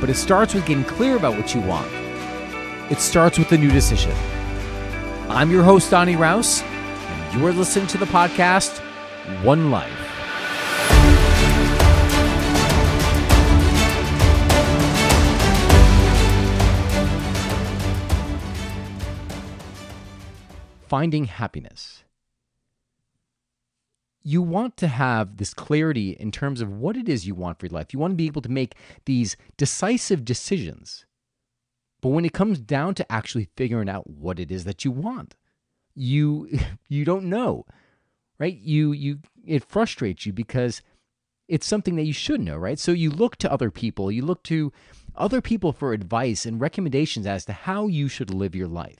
but it starts with getting clear about what you want. It starts with a new decision. I'm your host, Donny Rouse, and you are listening to the podcast, One Life. Finding happiness. You want to have this clarity in terms of what it is you want for your life. You want to be able to make these decisive decisions. But when it comes down to actually figuring out what it is that you want, you don't know, right? It frustrates you because it's something that you should know, right? So you look to other people. You look to other people for advice and recommendations as to how you should live your life.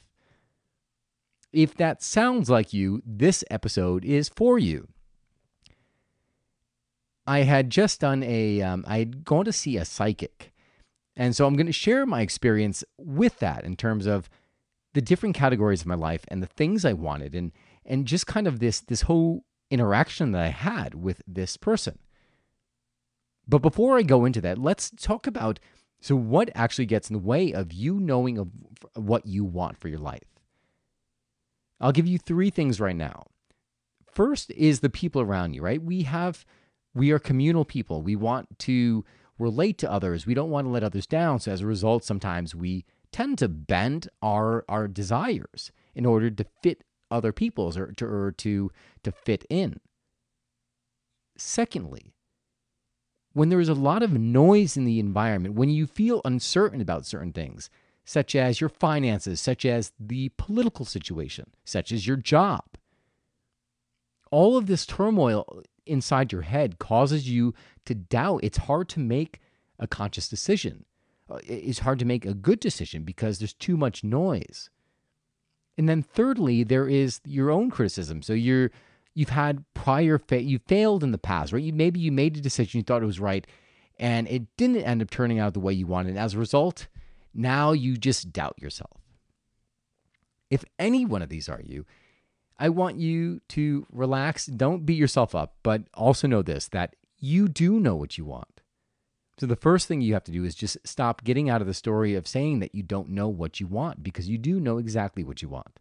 If that sounds like you, this episode is for you. I had just done I had gone to see a psychic. And so I'm going to share my experience with that in terms of the different categories of my life and the things I wanted and just kind of this whole interaction that I had with this person. But before I go into that, let's talk about, so what actually gets in the way of you knowing of what you want for your life? I'll give you three things right now. First is the people around you, right? We are communal people. We want to relate to others. We don't want to let others down. So as a result, sometimes we tend to bend our desires in order to fit other people's or to fit in. Secondly, when there is a lot of noise in the environment, when you feel uncertain about certain things, such as your finances, such as the political situation, such as your job. All of this turmoil inside your head causes you to doubt. It's hard to make a conscious decision. It's hard to make a good decision because there's too much noise. And then thirdly, there is your own criticism. So you failed in the past, right? Maybe you made a decision, you thought it was right, and it didn't end up turning out the way you wanted. And as a result, now you just doubt yourself. If any one of these are you, I want you to relax. Don't beat yourself up, but also know this, that you do know what you want. So the first thing you have to do is just stop getting out of the story of saying that you don't know what you want, because you do know exactly what you want.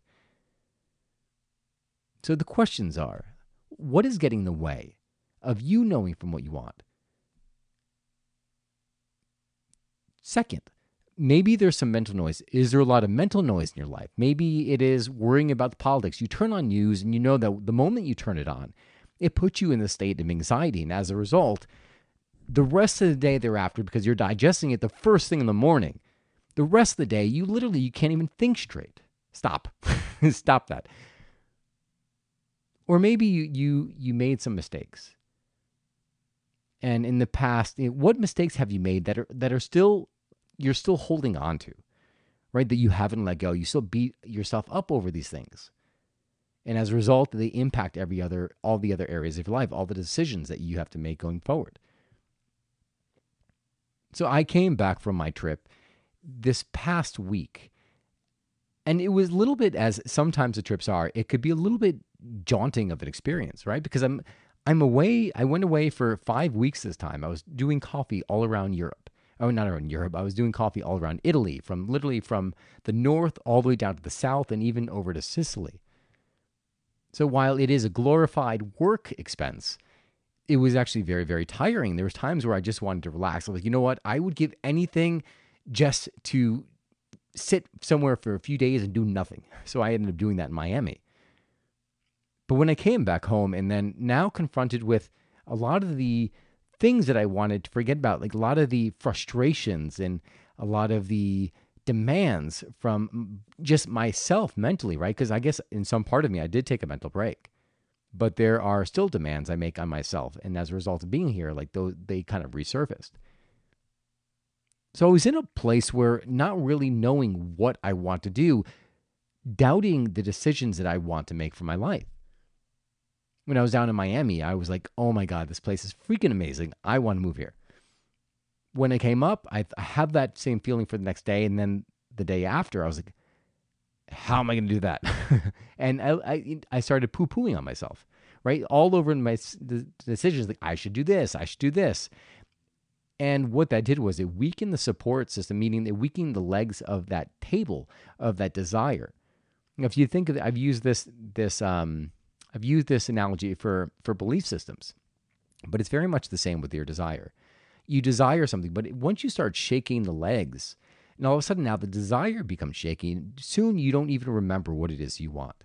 So the questions are, what is getting in the way of you knowing from what you want? Second, maybe there's some mental noise. Is there a lot of mental noise in your life? Maybe it is worrying about the politics. You turn on news and you know that the moment you turn it on, it puts you in the state of anxiety. And as a result, the rest of the day thereafter, because you're digesting it the first thing in the morning, the rest of the day, you can't even think straight. Stop. Stop that. Or maybe you made some mistakes. And in the past, what mistakes have you made that are still... you're still holding on to, right? That you haven't let go. You still beat yourself up over these things. And as a result, they impact all the other areas of your life, all the decisions that you have to make going forward. So I came back from my trip this past week, and it was a little bit, as sometimes the trips are, it could be a little bit daunting of an experience, right? Because I'm away. I went away for 5 weeks this time. I was doing coffee all around Europe. Oh, not around Europe. I was doing coffee all around Italy, from the north all the way down to the south and even over to Sicily. So while it is a glorified work expense, it was actually very, very tiring. There was times where I just wanted to relax. I was like, you know what? I would give anything just to sit somewhere for a few days and do nothing. So I ended up doing that in Miami. But when I came back home and then now confronted with a lot of the things that I wanted to forget about, like a lot of the frustrations and a lot of the demands from just myself mentally, right? Because I guess in some part of me, I did take a mental break, but there are still demands I make on myself. And as a result of being here, like those, they kind of resurfaced. So I was in a place where not really knowing what I want to do, doubting the decisions that I want to make for my life. When I was down in Miami, I was like, oh my God, this place is freaking amazing. I want to move here. When I came up, I have that same feeling for the next day. And then the day after, I was like, how am I going to do that? And I started poo-pooing on myself, right? All over in my decisions, like I should do this, I should do this. And what that did was it weakened the support system, meaning it weakened the legs of that table, of that desire. If you think of it, I've used this analogy for belief systems, but it's very much the same with your desire. You desire something, but once you start shaking the legs, and all of a sudden now the desire becomes shaky, soon you don't even remember what it is you want.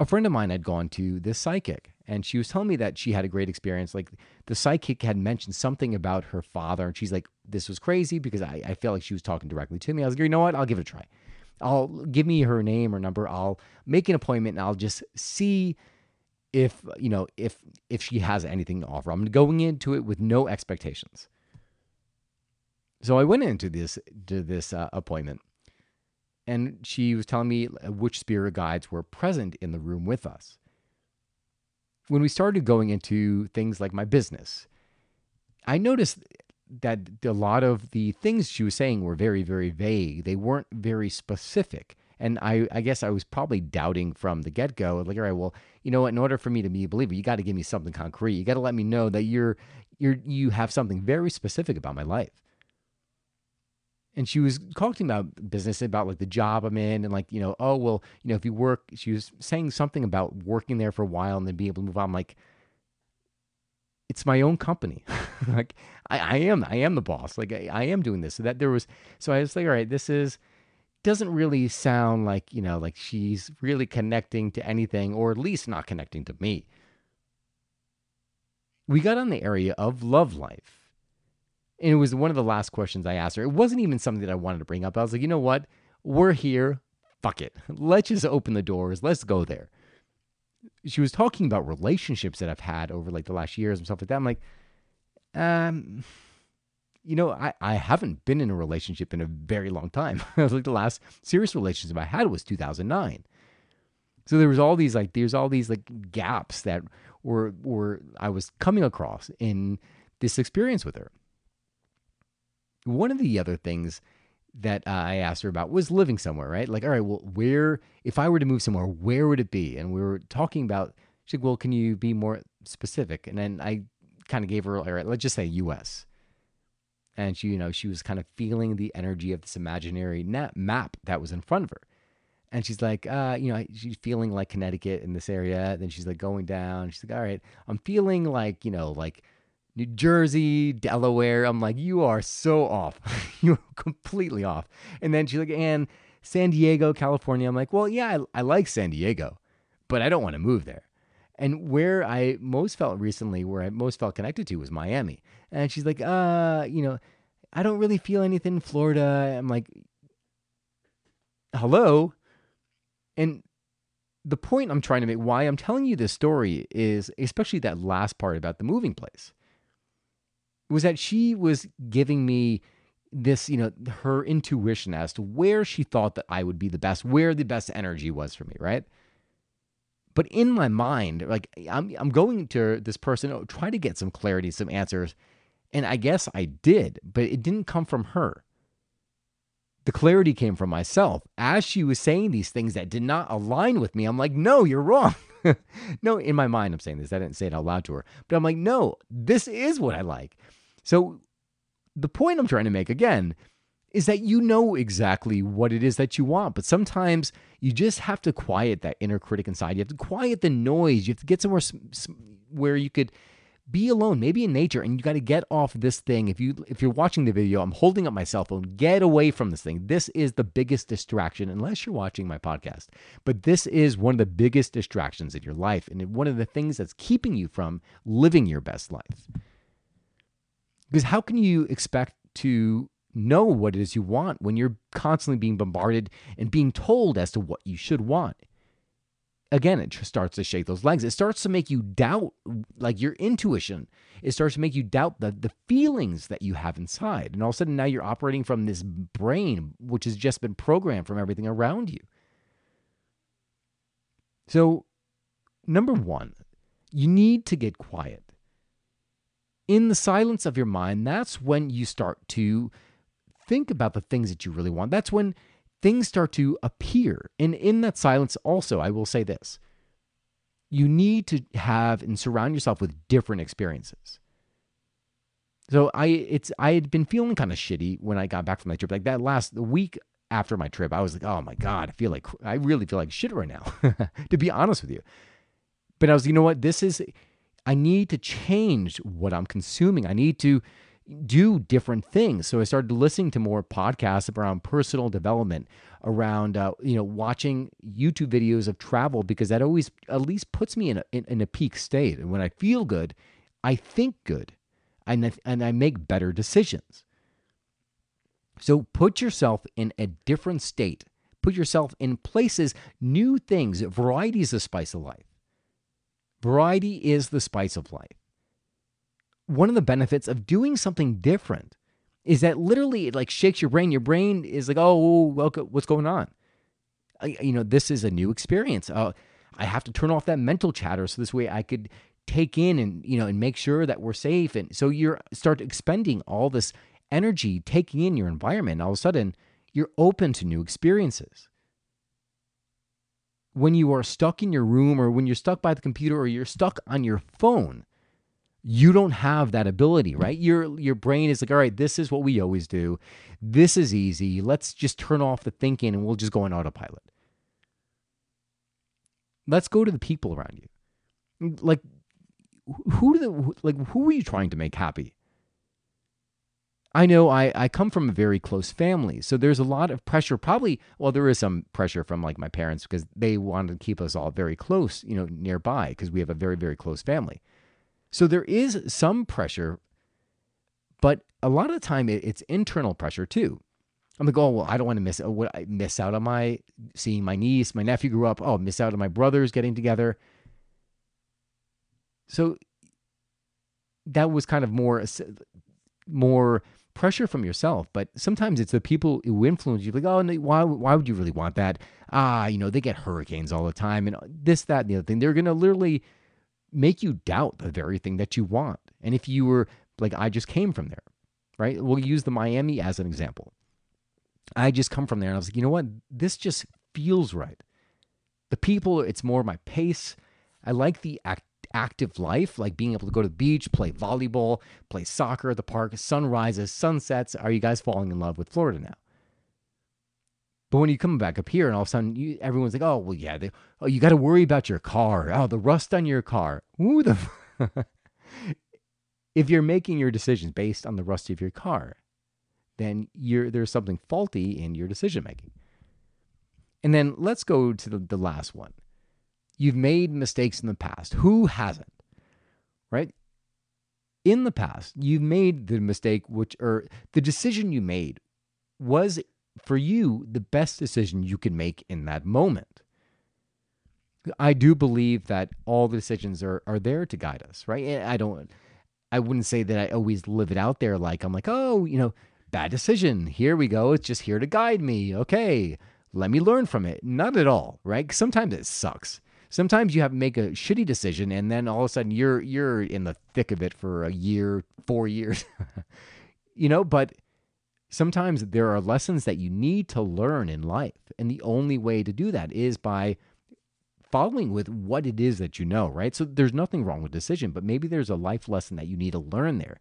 A friend of mine had gone to this psychic, and she was telling me that she had a great experience. Like, the psychic had mentioned something about her father, and she's like, this was crazy because I felt like she was talking directly to me. I was like, you know what? I'll give it a try. I'll give me her name or number. I'll make an appointment, and I'll just see if she has anything to offer. I'm going into it with no expectations. So I went into this appointment, and she was telling me which spirit guides were present in the room with us. When we started going into things like my business, I noticed that a lot of the things she was saying were very, very vague. They weren't very specific. And I guess I was probably doubting from the get-go, like, all right, well, you know what, in order for me to be a believer, you got to give me something concrete. You got to let me know that you have something very specific about my life. And she was talking about business, about like the job I'm in, and like, oh, well, if you work, she was saying something about working there for a while and then being able to move on. I'm like, it's my own company. Like I am the boss. Like I am doing this. So I was like, all right, this doesn't really sound like, like she's really connecting to anything, or at least not connecting to me. We got on the area of love life. And it was one of the last questions I asked her. It wasn't even something that I wanted to bring up. I was like, you know what? We're here. Fuck it. Let's just open the doors. Let's go there. She was talking about relationships that I've had over like the last years and stuff like that. I'm like, I haven't been in a relationship in a very long time. I was like, the last serious relationship I had was 2009. So there's all these gaps that were I was coming across in this experience with her. One of the other things that I asked her about was living somewhere, right? Like, all right, well, if I were to move somewhere, where would it be? And we were talking about, she's like, well, can you be more specific? And then I kind of gave her, all right, let's just say U.S. And she, she was kind of feeling the energy of this imaginary map that was in front of her. And she's like, she's feeling like Connecticut in this area. Then she's like going down. She's like, all right, I'm feeling like, like New Jersey, Delaware. I'm like, you are so off. You're completely off. And then she's like, and San Diego, California. I'm like, well, yeah, I like San Diego, but I don't want to move there. And where I most felt recently, where I most felt connected to was Miami. And she's like, I don't really feel anything in Florida. I'm like, hello? And the point I'm trying to make, why I'm telling you this story, is especially that last part about the moving place, was that she was giving me this, her intuition as to where she thought that I would be the best, where the best energy was for me, right? But in my mind, like, I'm going to this person, try to get some clarity, some answers, and I guess I did, but it didn't come from her. The clarity came from myself. As she was saying these things that did not align with me, I'm like, no, you're wrong. No, in my mind, I'm saying this. I didn't say it out loud to her, but I'm like, no, this is what I like. So the point I'm trying to make again is that you know exactly what it is that you want, but sometimes you just have to quiet that inner critic inside. You have to quiet the noise. You have to get somewhere where you could be alone, maybe in nature, and you got to get off this thing. If you're watching the video, I'm holding up my cell phone. Get away from this thing. This is the biggest distraction, unless you're watching my podcast. But this is one of the biggest distractions in your life, and one of the things that's keeping you from living your best life. Because how can you expect to know what it is you want when you're constantly being bombarded and being told as to what you should want? again, it starts to shake those legs. It starts to make you doubt, like, your intuition. It starts to make you doubt the feelings that you have inside. And all of a sudden, now you're operating from this brain, which has just been programmed from everything around you. So, number one, you need to get quiet. In the silence of your mind, that's when you start to think about the things that you really want. That's when things start to appear. And in that silence also, I will say this. You need to have and surround yourself with different experiences. So I had been feeling kind of shitty when I got back from my trip. Like that last week after my trip, I was like, oh my God, I really feel like shit right now, to be honest with you. But I was, you know what, I need to change what I'm consuming. I need to do different things. So I started listening to more podcasts around personal development, around watching YouTube videos of travel, because that always at least puts me in a peak state. And when I feel good, I think good, and I make better decisions. So put yourself in a different state. Put yourself in places, new things. Variety is the spice of life. Variety is the spice of life. One of the benefits of doing something different is that literally it like shakes your brain. Your brain is like, oh, what's going on? This is a new experience. I have to turn off that mental chatter so this way I could take in and make sure that we're safe. And so you start expending all this energy, taking in your environment. And all of a sudden, you're open to new experiences. When you are stuck in your room, or when you're stuck by the computer, or you're stuck on your phone, you don't have that ability, right? Your brain is like, all right, this is what we always do. This is easy. Let's just turn off the thinking and we'll just go on autopilot. Let's go to the people around you. Like, who are you trying to make happy? I know I come from a very close family, so there's a lot of pressure. There is some pressure from like my parents, because they wanted to keep us all very close, nearby, because we have a very, very close family. So there is some pressure, but a lot of the time it's internal pressure too. I'm like, I don't want to miss out on my seeing my niece, my nephew grew up. Oh, miss out on my brothers getting together. So that was kind of more pressure from yourself. But sometimes it's the people who influence you. Like, why would you really want that? They get hurricanes all the time, and this, that, and the other thing. They're gonna literally make you doubt the very thing that you want. And if you were like, I just came from there, right? We'll use the Miami as an example. I just come from there and I was like, you know what? This just feels right. The people, it's more my pace. I like the active life, like being able to go to the beach, play volleyball, play soccer at the park, sunrises, sunsets. Are you guys falling in love with Florida now? But when you come back up here and all of a sudden everyone's like, you got to worry about your car. Oh, the rust on your car. If you're making your decisions based on the rust of your car, then there's something faulty in your decision-making. And then let's go to the last one. You've made mistakes in the past. Who hasn't, right? In the past, you've made the mistake, or the decision you made was, for you, the best decision you can make in that moment. I do believe that all the decisions are there to guide us, right? And I wouldn't say that I always live it out there. Like I'm like, bad decision. Here we go. It's just here to guide me. Okay. Let me learn from it. Not at all, right? Sometimes it sucks. Sometimes you have to make a shitty decision and then all of a sudden you're in the thick of it for a year, 4 years, but sometimes there are lessons that you need to learn in life. And the only way to do that is by following with what it is that you know, right? So there's nothing wrong with decision, but maybe there's a life lesson that you need to learn there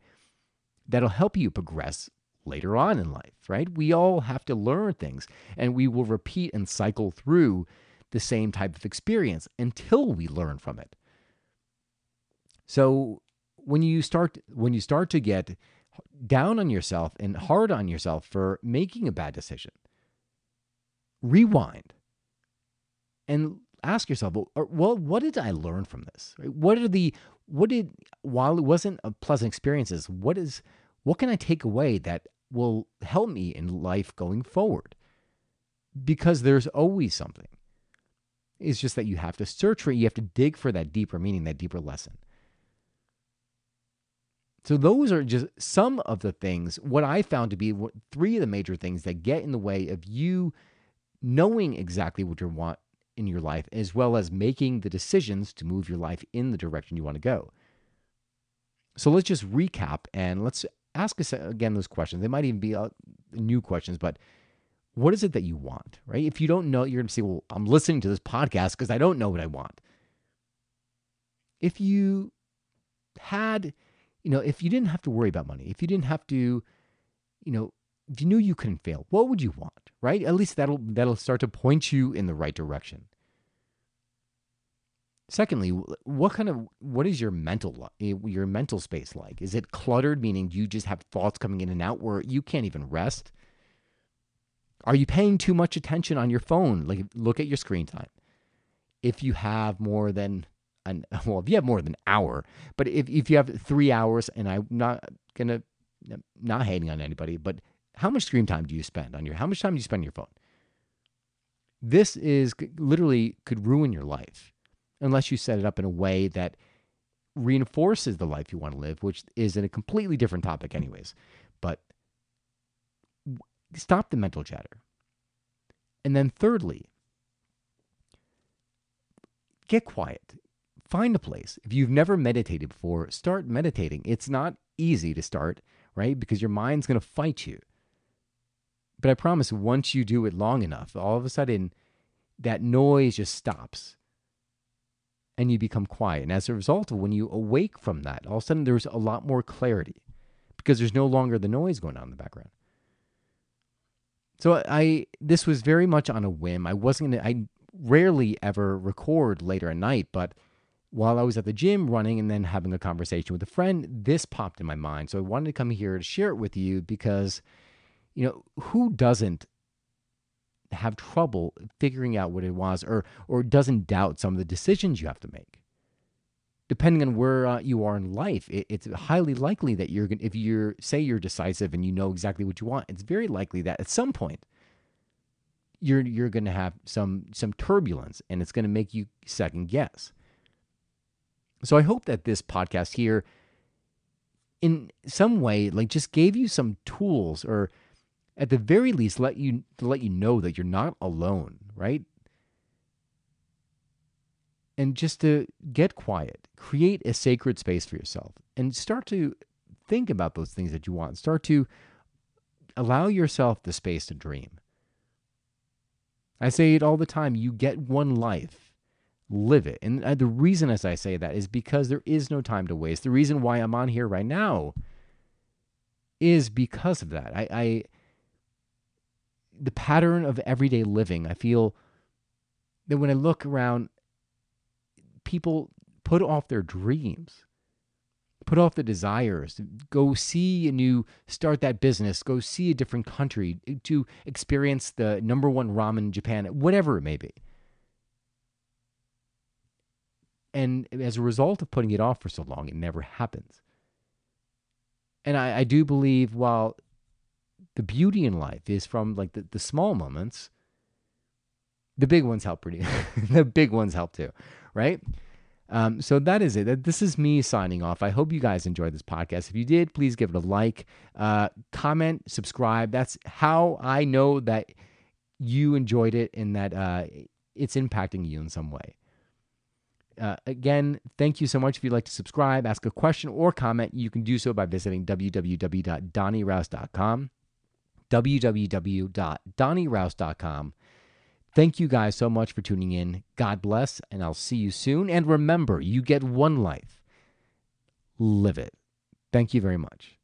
that'll help you progress later on in life, right? We all have to learn things, and we will repeat and cycle through the same type of experience until we learn from it. So when you start to get down on yourself and hard on yourself for making a bad decision, rewind and ask yourself, well, what did I learn from this? While it wasn't a pleasant experience, what can I take away that will help me in life going forward? Because there's always something. It's just that you have to search for it. You have to dig for that deeper meaning, that deeper lesson. So those are just some of the things, what I found to be three of the major things that get in the way of you knowing exactly what you want in your life, as well as making the decisions to move your life in the direction you want to go. So let's just recap and let's ask us again those questions. They might even be new questions, but what is it that you want, right? If you don't know, you're going to say, well, I'm listening to this podcast because I don't know what I want. If you had, if you didn't have to worry about money, if you didn't have to, if you knew you couldn't fail, what would you want, right? At least that'll start to point you in the right direction. Secondly, what is your mental space like? Is it cluttered, meaning you just have thoughts coming in and out where you can't even rest? Are you paying too much attention on your phone? Like, look at your screen time. If you have more than an hour, but if you have 3 hours, and I'm not hating on anybody, but how much screen time do you spend on how much time do you spend on your phone? This is literally could ruin your life unless you set it up in a way that reinforces the life you want to live, which is in a completely different topic anyways, but stop the mental chatter. And then thirdly, get quiet. Find a place. If you've never meditated before, start meditating. It's not easy to start, right? Because your mind's going to fight you. But I promise, once you do it long enough, all of a sudden that noise just stops and you become quiet. And as a result, when you awake from that, all of a sudden there's a lot more clarity because there's no longer the noise going on in the background. So this was very much on a whim. I rarely ever record later at night, but while I was at the gym running and then having a conversation with a friend, this popped in my mind. So I wanted to come here to share it with you because, who doesn't have trouble figuring out what it was or doesn't doubt some of the decisions you have to make? Depending on where you are in life, it's highly likely that if you're decisive and you know exactly what you want, it's very likely that at some point you're going to have some turbulence and it's going to make you second guess. So I hope that this podcast here in some way just gave you some tools, or at the very least let you know that you're not alone, right? And just to get quiet, create a sacred space for yourself and start to think about those things that you want. Start to allow yourself the space to dream. I say it all the time, you get one life. Live it. And the reason as I say that is because there is no time to waste. The reason why I'm on here right now is because of that. The pattern of everyday living, I feel that when I look around, people put off their dreams, put off the desires, go see a new, start that business, go see a different country, to experience the #1 ramen in Japan, whatever it may be. And as a result of putting it off for so long, it never happens. And I do believe, while the beauty in life is from the small moments, the big ones help pretty. The big ones help too, right? So that is it. This is me signing off. I hope you guys enjoyed this podcast. If you did, please give it a like, comment, subscribe. That's how I know that you enjoyed it and that it's impacting you in some way. Again, thank you so much. If you'd like to subscribe, ask a question, or comment, you can do so by visiting www.donnyrouse.com. www.donnyrouse.com. Thank you guys so much for tuning in. God bless, and I'll see you soon. And remember, you get one life. Live it. Thank you very much.